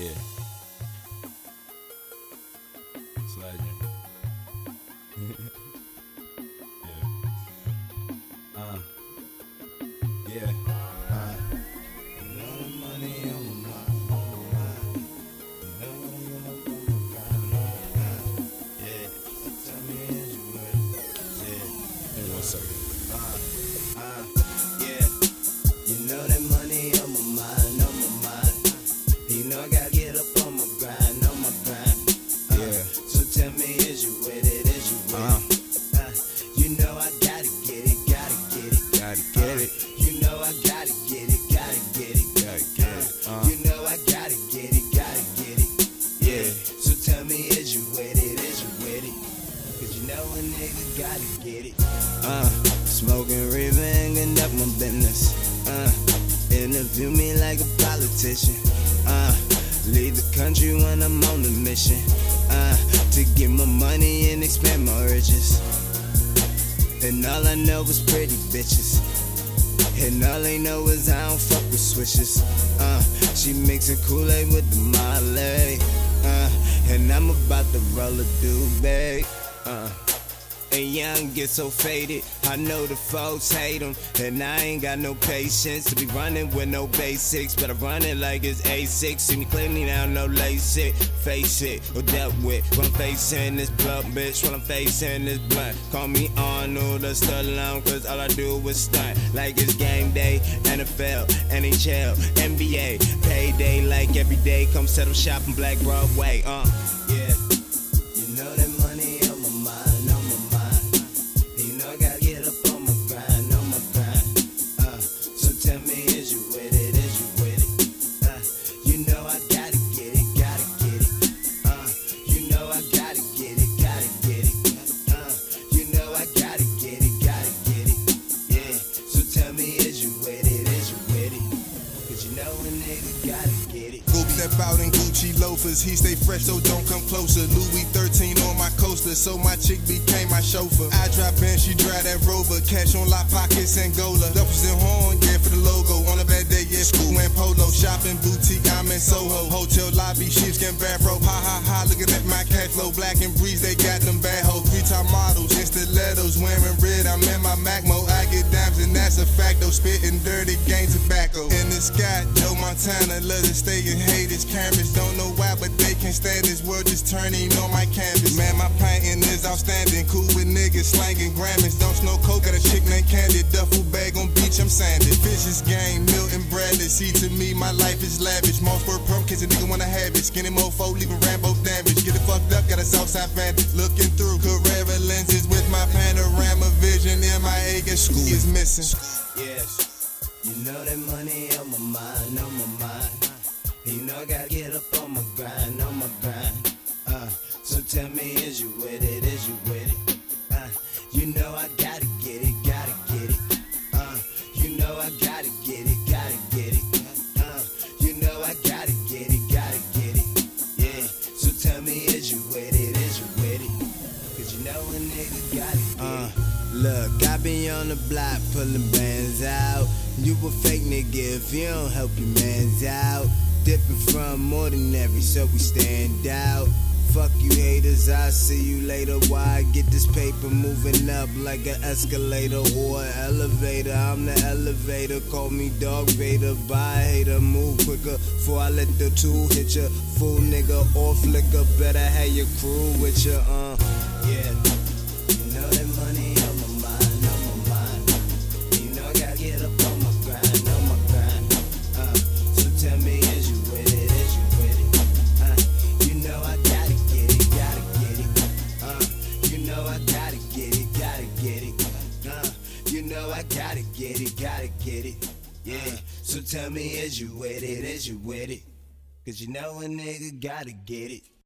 Yeah. Slide in. Yeah. Yeah. Smoking ribbon and up my business. Interview me like a politician. Lead the country when I'm on a mission. To get my money and expand my riches. And all I know is pretty bitches. And all they know is I don't fuck with switches. She mixing Kool-Aid with the Molly. And I'm about to roll a duvet. And young get so faded, I know the folks hate 'em. And I ain't got no patience to be running with no basics. But I run it like it's A6. See me cleaning out no LASIK. Face it, or dealt with. When I'm facing this blunt, bitch. When I'm facing this blunt. Call me Arnold or Stallone, cause all I do is stunt. Like it's game day, NFL, NHL, NBA. Payday, like every day. Come set up shop in Black Broadway, yeah. You know that money on my mind. Out in Gucci loafers, he stay fresh, so don't come closer. Louis 13 on my coaster, so my chick became my chauffeur. I drop in, she drive that Rover. Cash on lock pockets, Angola. Duffers and horn, yeah, for the logo. On a bad day, yeah, school and polo. Shopping boutique, I'm in Soho. Hotel lobby, sheepskin bathrobe. Ha ha ha, look at that, my cash flow. Black and breeze, they got them bad hoes. Three-top models, in stilettos, wearing red. I'm in my Mac mode, I get dimes, and that's a fact. Though spitting dirty gang tobacco. In the sky, Joe Montana, let it stay and hate. This canvas, don't know why, but they can stand this world just turning on my canvas. Man, my painting is outstanding, cool with niggas, slanging grammars. Don't snow coke, got a chick named Candy, duffel bag on beach, I'm sanded. Fish is game, Milton Bradley, see to me, my life is lavish. Mossberg pumpkins, a nigga wanna have it. Skinny mofo, leaving Rambo damage. Get it fucked up, got a Southside bandit. Looking through Carrera lenses with my panorama vision, MIA, get school is missing. Yes, you know that money on my mind, on my mind. You know I gotta get up on my grind, on my grind. So tell me, is you with it, is you with it? You know I gotta get it, gotta get it. You know I gotta get it, gotta get it. You know I gotta get it, gotta get it. Yeah, so tell me, is you with it, is you with it? Cause you know a nigga gotta get it. Look, I be on the block pulling bands out. You a fake nigga if you don't help your mans out. Different from ordinary, so we stand out. Fuck you haters, I'll see you later. Why I get this paper moving up like an escalator or an elevator? I'm the elevator, call me Dog Vader. Bye hater, move quicker before I let the tool hit ya. Fool nigga or flicker, better have your crew with ya. Yeah, you know that money on my mind, on my mind. You know I gotta get up on my grind, on my grind. So tell me, is you with it? Is you with it? You know I gotta get it, gotta get it. You know I gotta get it, gotta get it. You know I gotta get it, gotta get it. Yeah. So tell me, is you with it? Is you with it? Cause you know a nigga gotta get it.